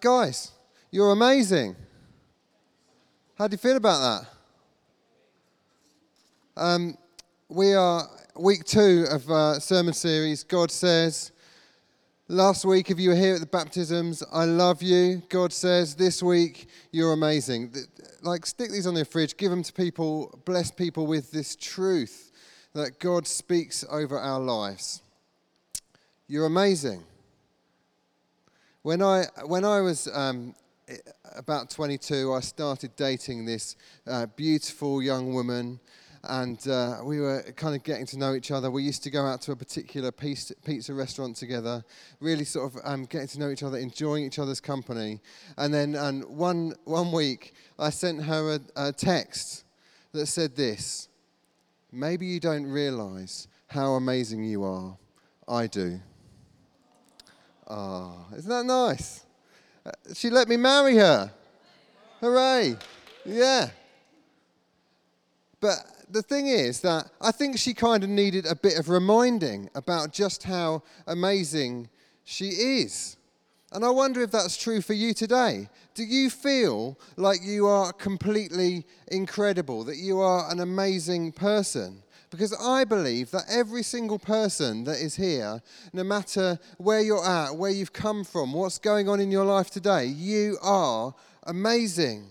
Guys, you're amazing. How do you feel about that? We are week 2 of our sermon series, God Says. Last week, if you were here at the baptisms, I love you. God says, this week, you're amazing. Like, stick these on their fridge. Give them to people. Bless people with this truth that God speaks over our lives. You're amazing. When I was about 22, I started dating this beautiful young woman, and we were kind of getting to know each other. We used to go out to a particular pizza restaurant together, really sort of getting to know each other, enjoying each other's company. And then one week, I sent her a text that said this: "Maybe you don't realise how amazing you are. I do." Ah, oh, isn't that nice? She let me marry her. Hooray. Yeah. But the thing is that I think she kind of needed a bit of reminding about just how amazing she is. And I wonder if that's true for you today. Do you feel like you are completely incredible, that you are an amazing person? Because I believe that every single person that is here, no matter where you're at, where you've come from, what's going on in your life today, you are amazing.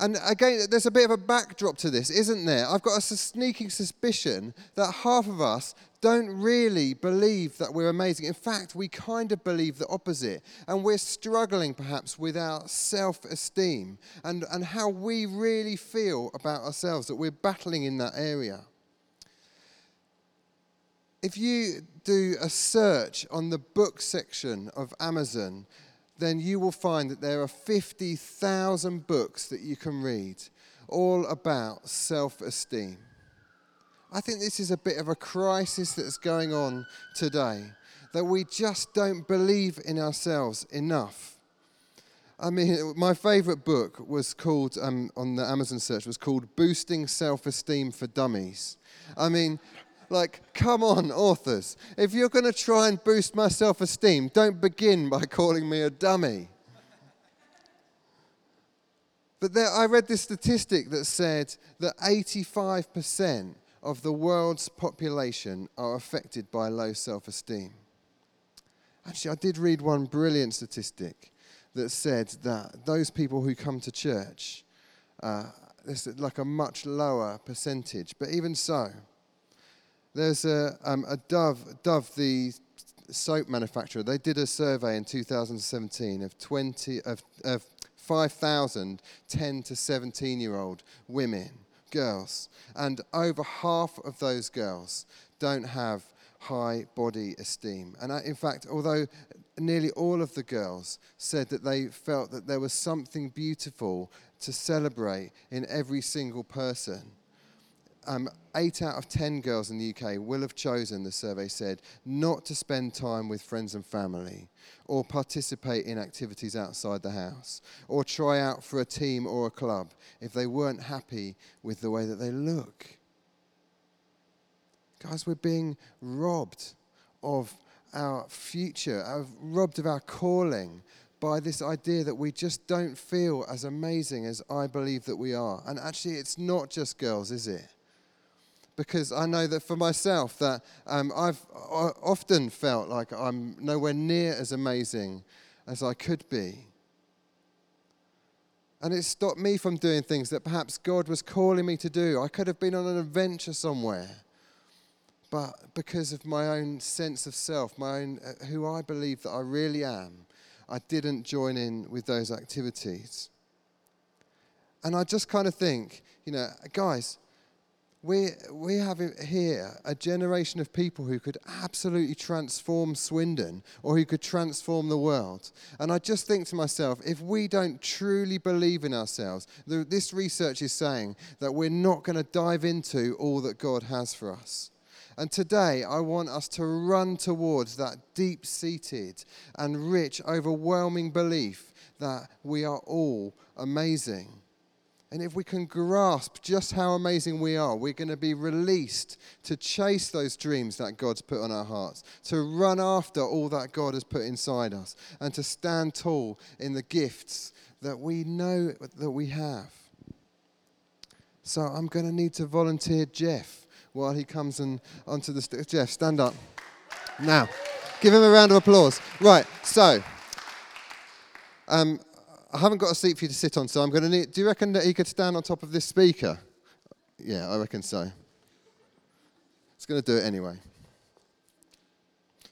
And again, there's a bit of a backdrop to this, isn't there? I've got a sneaking suspicion that half of us don't really believe that we're amazing. In fact, we kind of believe the opposite. And we're struggling perhaps with our self-esteem and how we really feel about ourselves, that we're battling in that area. If you do a search on the book section of Amazon, then you will find that there are 50,000 books that you can read, all about self-esteem. I think this is a bit of a crisis that's going on today, that we just don't believe in ourselves enough. I mean, my favourite book was called, on the Amazon search, was called Boosting Self-Esteem for Dummies. I mean, like, come on, authors. If you're going to try and boost my self-esteem, don't begin by calling me a dummy. But I read this statistic that said that 85% of the world's population are affected by low self-esteem. Actually, I did read one brilliant statistic that said that those people who come to church, this is like a much lower percentage, but even so, there's a Dove, the soap manufacturer. They did a survey in 2017 of 5,000 10 to 17-year-old girls, and over half of those girls don't have high body esteem. And in fact, although nearly all of the girls said that they felt that there was something beautiful to celebrate in every single person, 8 out of 10 girls in the UK will have chosen, the survey said, not to spend time with friends and family, or participate in activities outside the house, or try out for a team or a club if they weren't happy with the way that they look. Guys, we're being robbed of our future, robbed of our calling, by this idea that we just don't feel as amazing as I believe that we are. And actually, it's not just girls, is it? Because I know that for myself, that I've often felt like I'm nowhere near as amazing as I could be. And it stopped me from doing things that perhaps God was calling me to do. I could have been on an adventure somewhere. But because of my own sense of self, my own who I believe that I really am, I didn't join in with those activities. And I just kind of think, you know, guys, we have here a generation of people who could absolutely transform Swindon, or who could transform the world. And I just think to myself, if we don't truly believe in ourselves, this research is saying that we're not going to dive into all that God has for us. And today, I want us to run towards that deep-seated and rich, overwhelming belief that we are all amazing. And if we can grasp just how amazing we are, we're going to be released to chase those dreams that God's put on our hearts, to run after all that God has put inside us, and to stand tall in the gifts that we know that we have. So I'm going to need to volunteer Jeff while he comes and onto the stage. Jeff, stand up. Now, give him a round of applause. Right, so... I haven't got a seat for you to sit on, so I'm going to need... Do you reckon that he could stand on top of this speaker? Yeah, I reckon so. It's going to do it anyway.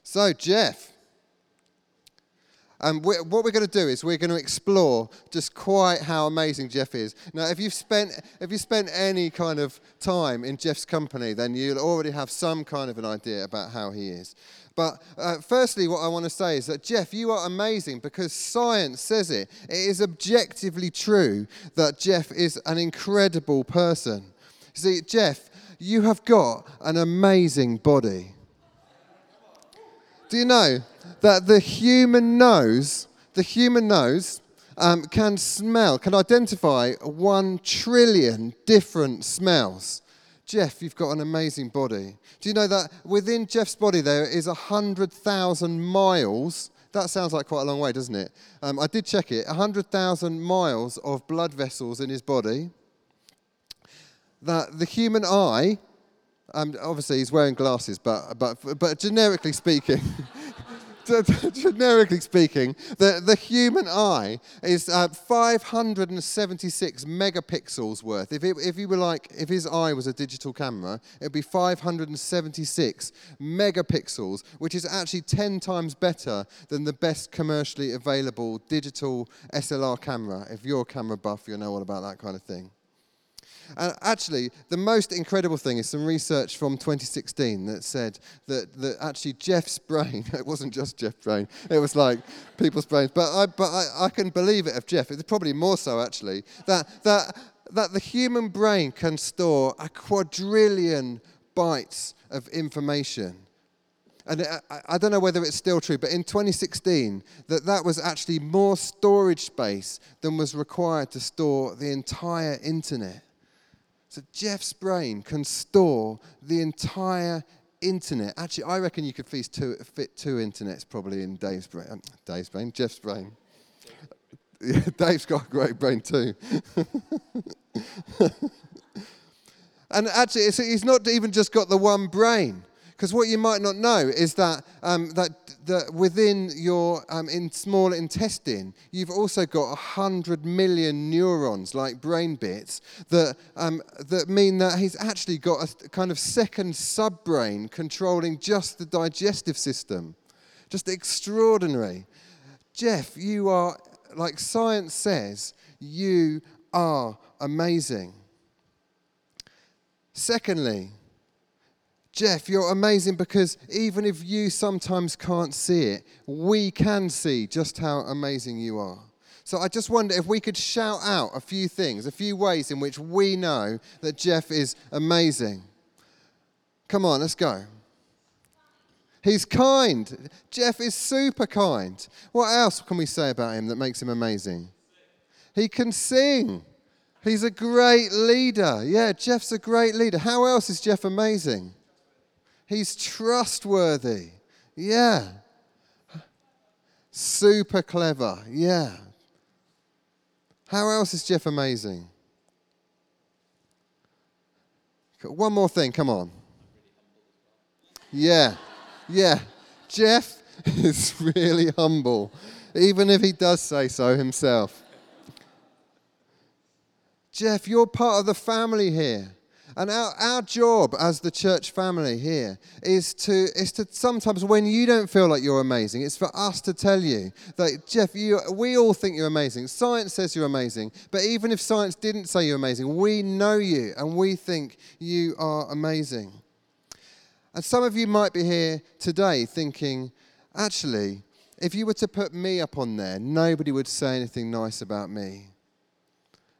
So, Jeff, what we're going to do is we're going to explore just quite how amazing Jeff is. Now, if you've spent any kind of time in Jeff's company, then you'll already have some kind of an idea about how he is. But firstly, what I want to say is that, Jeff, you are amazing because science says it. It is objectively true that Jeff is an incredible person. See, Jeff, you have got an amazing body. Do you know that the human nose can identify 1 trillion different smells? Jeff, you've got an amazing body. Do you know that within Jeff's body there is 100,000 miles? That sounds like quite a long way, doesn't it? I did check it. 100,000 miles of blood vessels in his body. That the human eye, obviously he's wearing glasses, but generically speaking, the human eye is 576 megapixels worth. If his eye was a digital camera, it would be 576 megapixels, which is actually 10 times better than the best commercially available digital SLR camera. If you're a camera buff, you'll know all about that kind of thing. And actually, the most incredible thing is some research from 2016 that said that actually Jeff's brain, it wasn't just Jeff's brain, it was like people's brains, but I can believe it of Jeff, it's probably more so actually, that the human brain can store 1 quadrillion bytes of information. And I don't know whether it's still true, but in 2016, that was actually more storage space than was required to store the entire internet. So Jeff's brain can store the entire internet. Actually, I reckon you could fit two internets probably in Jeff's brain. Yeah, Dave's got a great brain too. And actually, he's not even just got the one brain. Because what you might not know is that within your in small intestine, you've also got 100 million neurons, like brain bits, that mean that he's actually got a kind of second subbrain controlling just the digestive system. Just extraordinary. Jeff, you are, like science says, you are amazing. Secondly, Jeff, you're amazing because even if you sometimes can't see it, we can see just how amazing you are. So I just wonder if we could shout out a few things, a few ways in which we know that Jeff is amazing. Come on, let's go. He's kind. Jeff is super kind. What else can we say about him that makes him amazing? He can sing. He's a great leader. Yeah, Jeff's a great leader. How else is Jeff amazing? He's trustworthy, yeah. Super clever, yeah. How else is Jeff amazing? One more thing, come on. Yeah. Jeff is really humble, even if he does say so himself. Jeff, you're part of the family here. And our job as the church family here is to sometimes when you don't feel like you're amazing, it's for us to tell you that, Jeff, we all think you're amazing. Science says you're amazing. But even if science didn't say you're amazing, we know you and we think you are amazing. And some of you might be here today thinking, actually, if you were to put me up on there, nobody would say anything nice about me.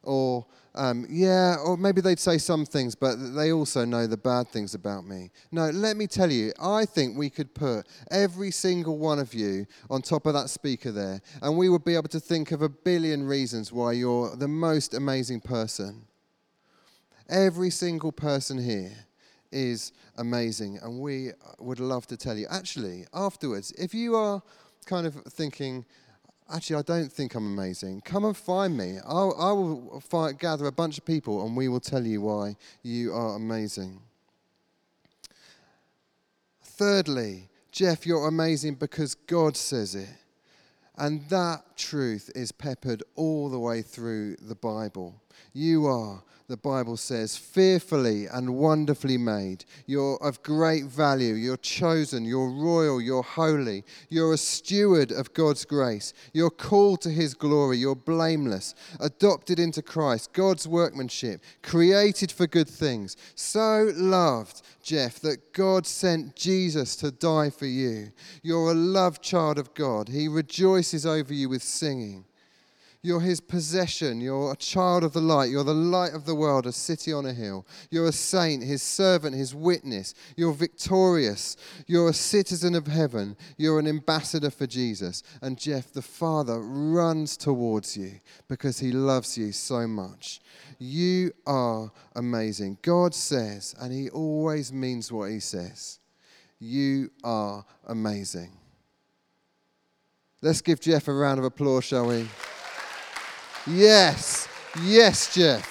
Or, yeah, or maybe they'd say some things, but they also know the bad things about me. No, let me tell you, I think we could put every single one of you on top of that speaker there, and we would be able to think of 1 billion reasons why you're the most amazing person. Every single person here is amazing, and we would love to tell you. Actually, afterwards, if you are kind of thinking, actually, I don't think I'm amazing, come and find me. I will gather a bunch of people, and we will tell you why you are amazing. Thirdly, Jeff, you're amazing because God says it. And that truth is peppered all the way through the Bible. You are, the Bible says, fearfully and wonderfully made. You're of great value. You're chosen. You're royal. You're holy. You're a steward of God's grace. You're called to his glory. You're blameless, adopted into Christ, God's workmanship, created for good things. So loved, Jeff, that God sent Jesus to die for you. You're a loved child of God. He rejoices over you with singing. You're his possession. You're a child of the light. You're the light of the world, a city on a hill. You're a saint, his servant, his witness. You're victorious. You're a citizen of heaven. You're an ambassador for Jesus. And Jeff, the Father, runs towards you because he loves you so much. You are amazing. God says, and he always means what he says, you are amazing. Let's give Jeff a round of applause, shall we? Yes, yes, Jeff.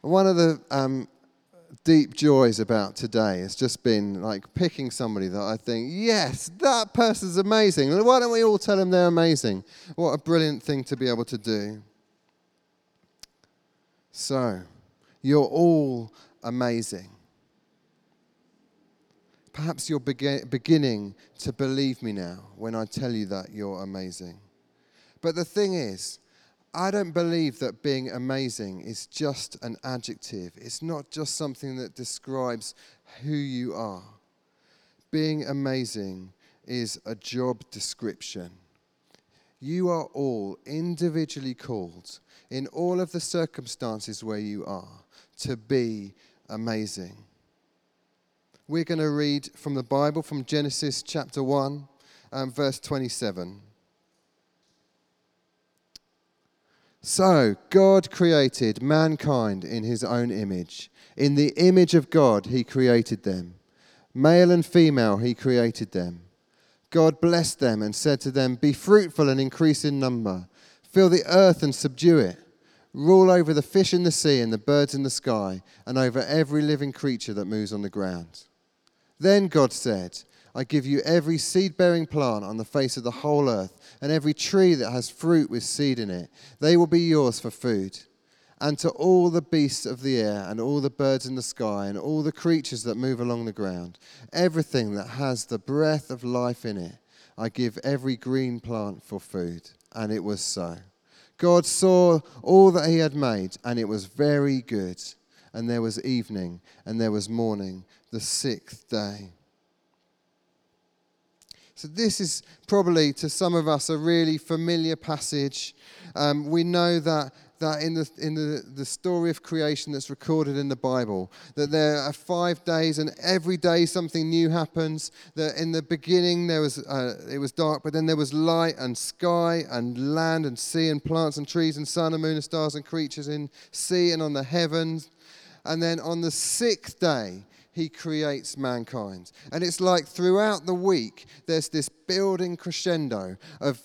One of the deep joys about today has just been like picking somebody that I think, yes, that person's amazing. Why don't we all tell them they're amazing? What a brilliant thing to be able to do. So, you're all amazing. Perhaps you're beginning to believe me now when I tell you that you're amazing. But the thing is, I don't believe that being amazing is just an adjective. It's not just something that describes who you are. Being amazing is a job description. You are all individually called, in all of the circumstances where you are, to be amazing. We're going to read from the Bible, from Genesis chapter 1, verse 27. So God created mankind in his own image. In the image of God, he created them. Male and female, he created them. God blessed them and said to them, "Be fruitful and increase in number. Fill the earth and subdue it. Rule over the fish in the sea and the birds in the sky and over every living creature that moves on the ground." Then God said, "I give you every seed-bearing plant on the face of the whole earth, and every tree that has fruit with seed in it. They will be yours for food. And to all the beasts of the air, and all the birds in the sky, and all the creatures that move along the ground, everything that has the breath of life in it, I give every green plant for food." And it was so. God saw all that he had made, and it was very good. And there was evening, and there was morning, the sixth day. So this is probably, to some of us, a really familiar passage. We know that in the story of creation that's recorded in the Bible, that there are 5 days, and every day something new happens. That in the beginning there was it was dark, but then there was light and sky and land and sea and plants and trees and sun and moon and stars and creatures in sea and on the heavens. And then on the sixth day, he creates mankind. And it's like throughout the week, there's this building crescendo of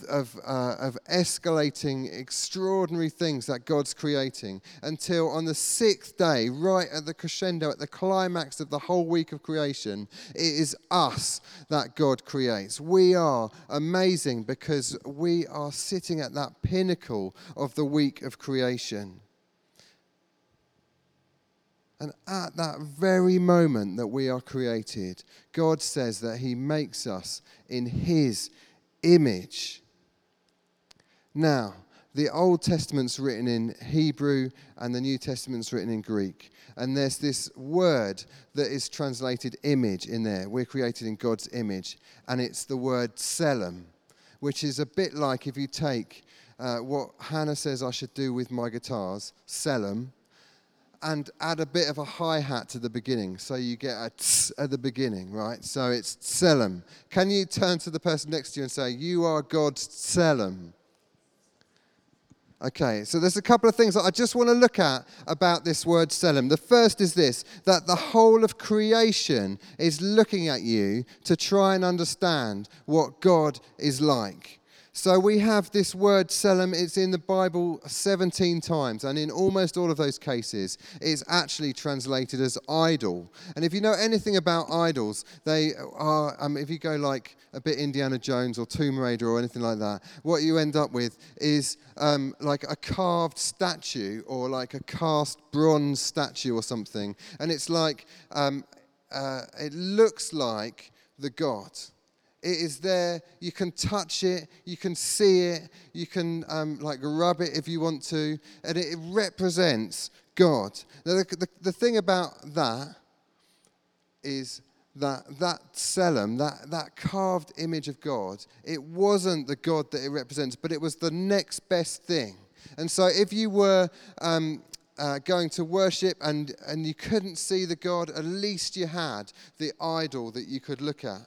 escalating extraordinary things that God's creating, until on the sixth day, right at the crescendo, at the climax of the whole week of creation, it is us that God creates. We are amazing because we are sitting at that pinnacle of the week of creation. And at that very moment that we are created, God says that he makes us in his image. Now, the Old Testament's written in Hebrew and the New Testament's written in Greek. And there's this word that is translated image in there. We're created in God's image. And it's the word tselem, which is a bit like if you take what Hannah says I should do with my guitars, sell them, and add a bit of a hi-hat to the beginning. So you get a tss at the beginning, right? So it's sell them. Can you turn to the person next to you and say, you are God's sell them? Okay, so there's a couple of things that I just want to look at about this word Selim. The first is this, that the whole of creation is looking at you to try and understand what God is like. So we have this word Selim, it's in the Bible 17 times, and in almost all of those cases, it's actually translated as idol. And if you know anything about idols, they are, if you go like a bit Indiana Jones or Tomb Raider or anything like that, what you end up with is like a carved statue or like a cast bronze statue or something. And it's like, it looks like the god. It is there, you can touch it, you can see it, you can like rub it if you want to, and it represents God. Now, the thing about that is that Selim, that carved image of God, it wasn't the God that it represents, but it was the next best thing. And so if you were going to worship and you couldn't see the God, at least you had the idol that you could look at.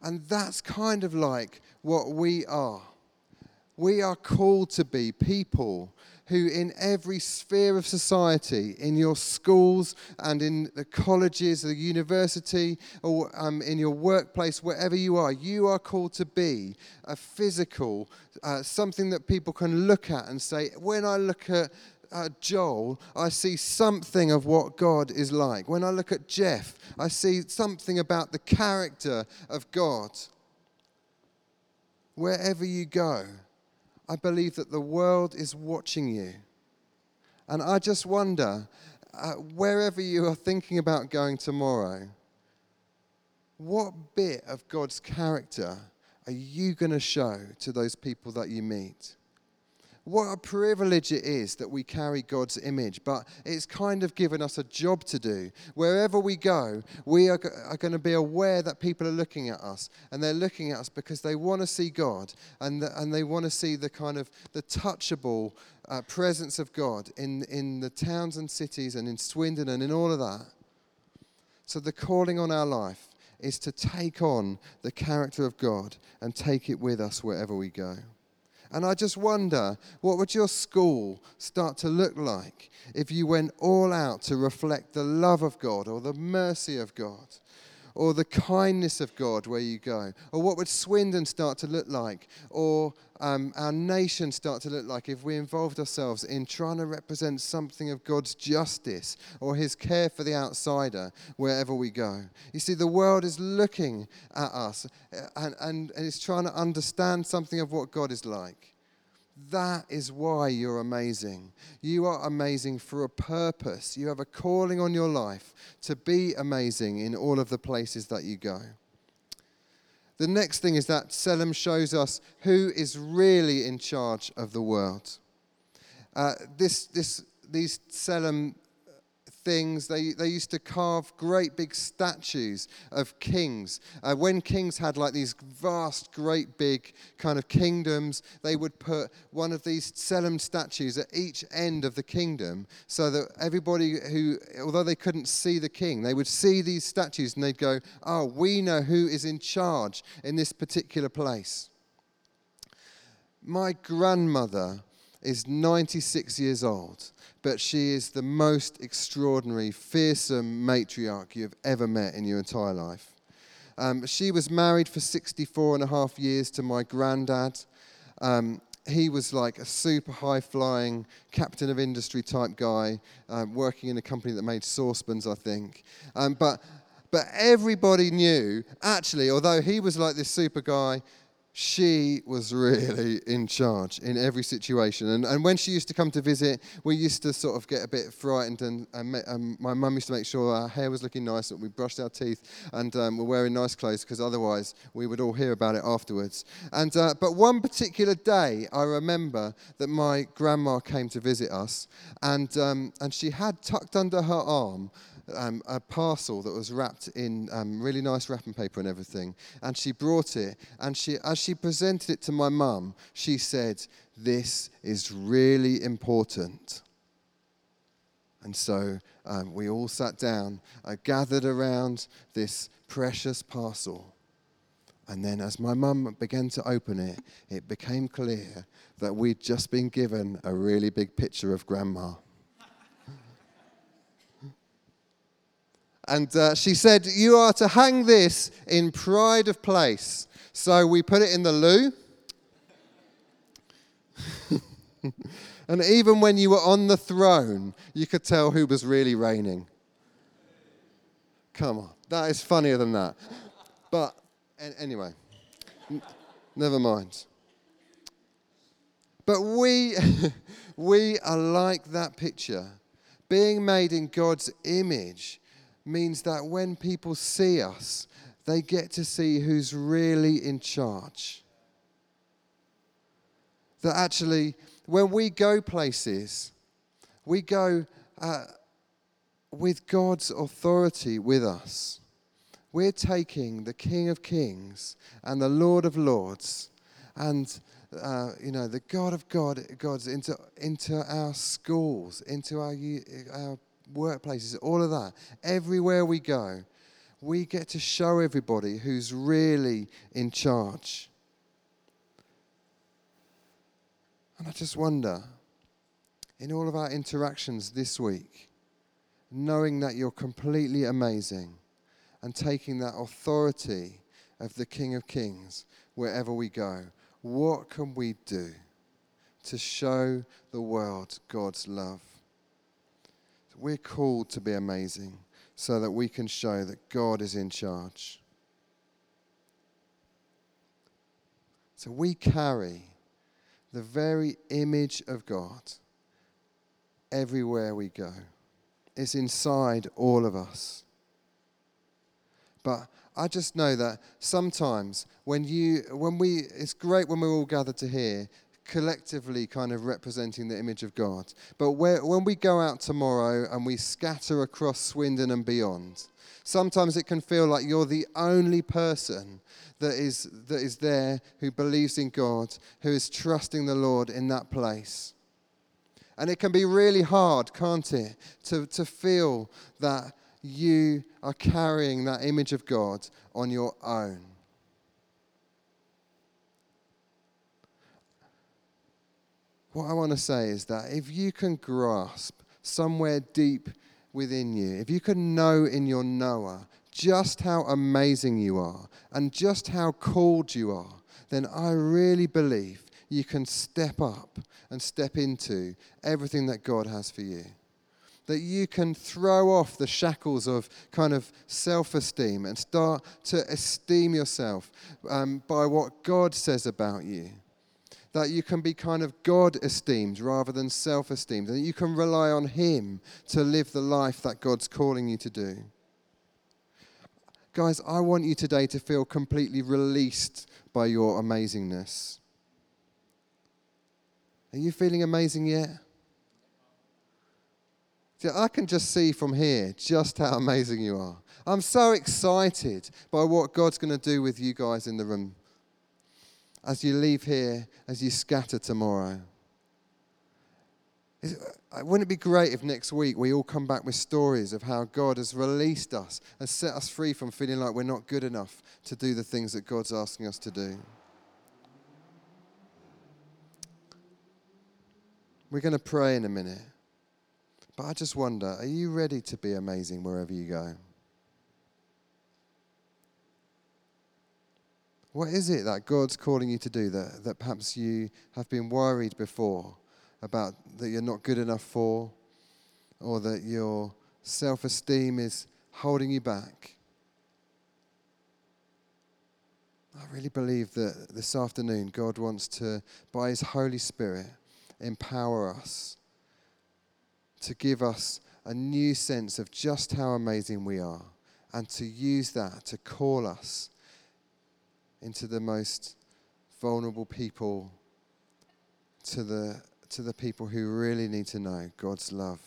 And that's kind of like what we are. We are called to be people who in every sphere of society, in your schools and in the colleges, the university, or in your workplace, wherever you are called to be a physical, something that people can look at and say, when I look at Joel, I see something of what God is like. When I look at Jeff, I see something about the character of God. Wherever you go, I believe that the world is watching you. And I just wonder, wherever you are thinking about going tomorrow, what bit of God's character are you going to show to those people that you meet? What a privilege it is that we carry God's image, but it's kind of given us a job to do. Wherever we go, we are going to be aware that people are looking at us, and they're looking at us because they want to see God, and they want to see the kind of the touchable presence of God in the towns and cities and in Swindon and in all of that. So the calling on our life is to take on the character of God and take it with us wherever we go. And I just wonder, what would your school start to look like if you went all out to reflect the love of God or the mercy of God or the kindness of God where you go? Or what would Swindon start to look like or our nation start to look like if we involved ourselves in trying to represent something of God's justice or his care for the outsider wherever we go? You see, the world is looking at us and is trying to understand something of what God is like. That is why you're amazing. You are amazing for a purpose. You have a calling on your life to be amazing in all of the places that you go. The next thing is that Selim shows us who is really in charge of the world. These Selim things, they used to carve great big statues of kings. When kings had like these vast, great big kind of kingdoms, they would put one of these Selim statues at each end of the kingdom so that everybody who, although they couldn't see the king, they would see these statues and they'd go, oh, we know who is in charge in this particular place. My grandmother is 96 years old, but she is the most extraordinary, fearsome matriarch you've ever met in your entire life. She was married for 64 and a half years to my granddad. He was like a super high-flying captain of industry type guy, working in a company that made saucepans, I think. But everybody knew, actually, although he was like this super guy, she was really in charge in every situation. And when she used to come to visit, we used to sort of get a bit frightened. And my mum used to make sure our hair was looking nice, that we brushed our teeth and were wearing nice clothes, because otherwise we would all hear about it afterwards. But one particular day, I remember that my grandma came to visit us. And she had tucked under her arm a parcel that was wrapped in really nice wrapping paper and everything. And she brought it, and as she presented it to my mum, she said, "This is really important." And so we all sat down, gathered around this precious parcel. And then as my mum began to open it, it became clear that we'd just been given a really big picture of Grandma. And she said, "You are to hang this in pride of place." So we put it in the loo. And even when you were on the throne, you could tell who was really reigning. Come on, that is funnier than that. But anyway, never mind. But we are like that picture. Being made in God's image means that when people see us, they get to see who's really in charge. That actually, when we go places, we go with God's authority with us. We're taking the King of Kings and the Lord of Lords and the God of Gods into our schools, into our workplaces, all of that. Everywhere we go, we get to show everybody who's really in charge. And I just wonder, in all of our interactions this week, knowing that you're completely amazing and taking that authority of the King of Kings wherever we go, what can we do to show the world God's love? We're called to be amazing so that we can show that God is in charge. So we carry the very image of God everywhere we go. It's inside all of us. But I just know that sometimes it's great when we're all gathered to hear, collectively kind of representing the image of God. But when we go out tomorrow and we scatter across Swindon and beyond, sometimes it can feel like you're the only person that is there who believes in God, who is trusting the Lord in that place. And it can be really hard, can't it, to feel that you are carrying that image of God on your own. What I want to say is that if you can grasp somewhere deep within you, if you can know in your knower just how amazing you are and just how called you are, then I really believe you can step up and step into everything that God has for you. That you can throw off the shackles of kind of self-esteem and start to esteem yourself by what God says about you. That you can be kind of God-esteemed rather than self-esteemed. And you can rely on Him to live the life that God's calling you to do. Guys, I want you today to feel completely released by your amazingness. Are you feeling amazing yet? See, I can just see from here just how amazing you are. I'm so excited by what God's going to do with you guys in the room. As you leave here, as you scatter tomorrow. Wouldn't it be great if next week we all come back with stories of how God has released us and set us free from feeling like we're not good enough to do the things that God's asking us to do? We're going to pray in a minute. But I just wonder, are you ready to be amazing wherever you go? What is it that God's calling you to do that perhaps you have been worried before about that you're not good enough for, or that your self-esteem is holding you back? I really believe that this afternoon God wants to, by His Holy Spirit, empower us to give us a new sense of just how amazing we are, and to use that to call us into the most vulnerable people, to the people who really need to know God's love.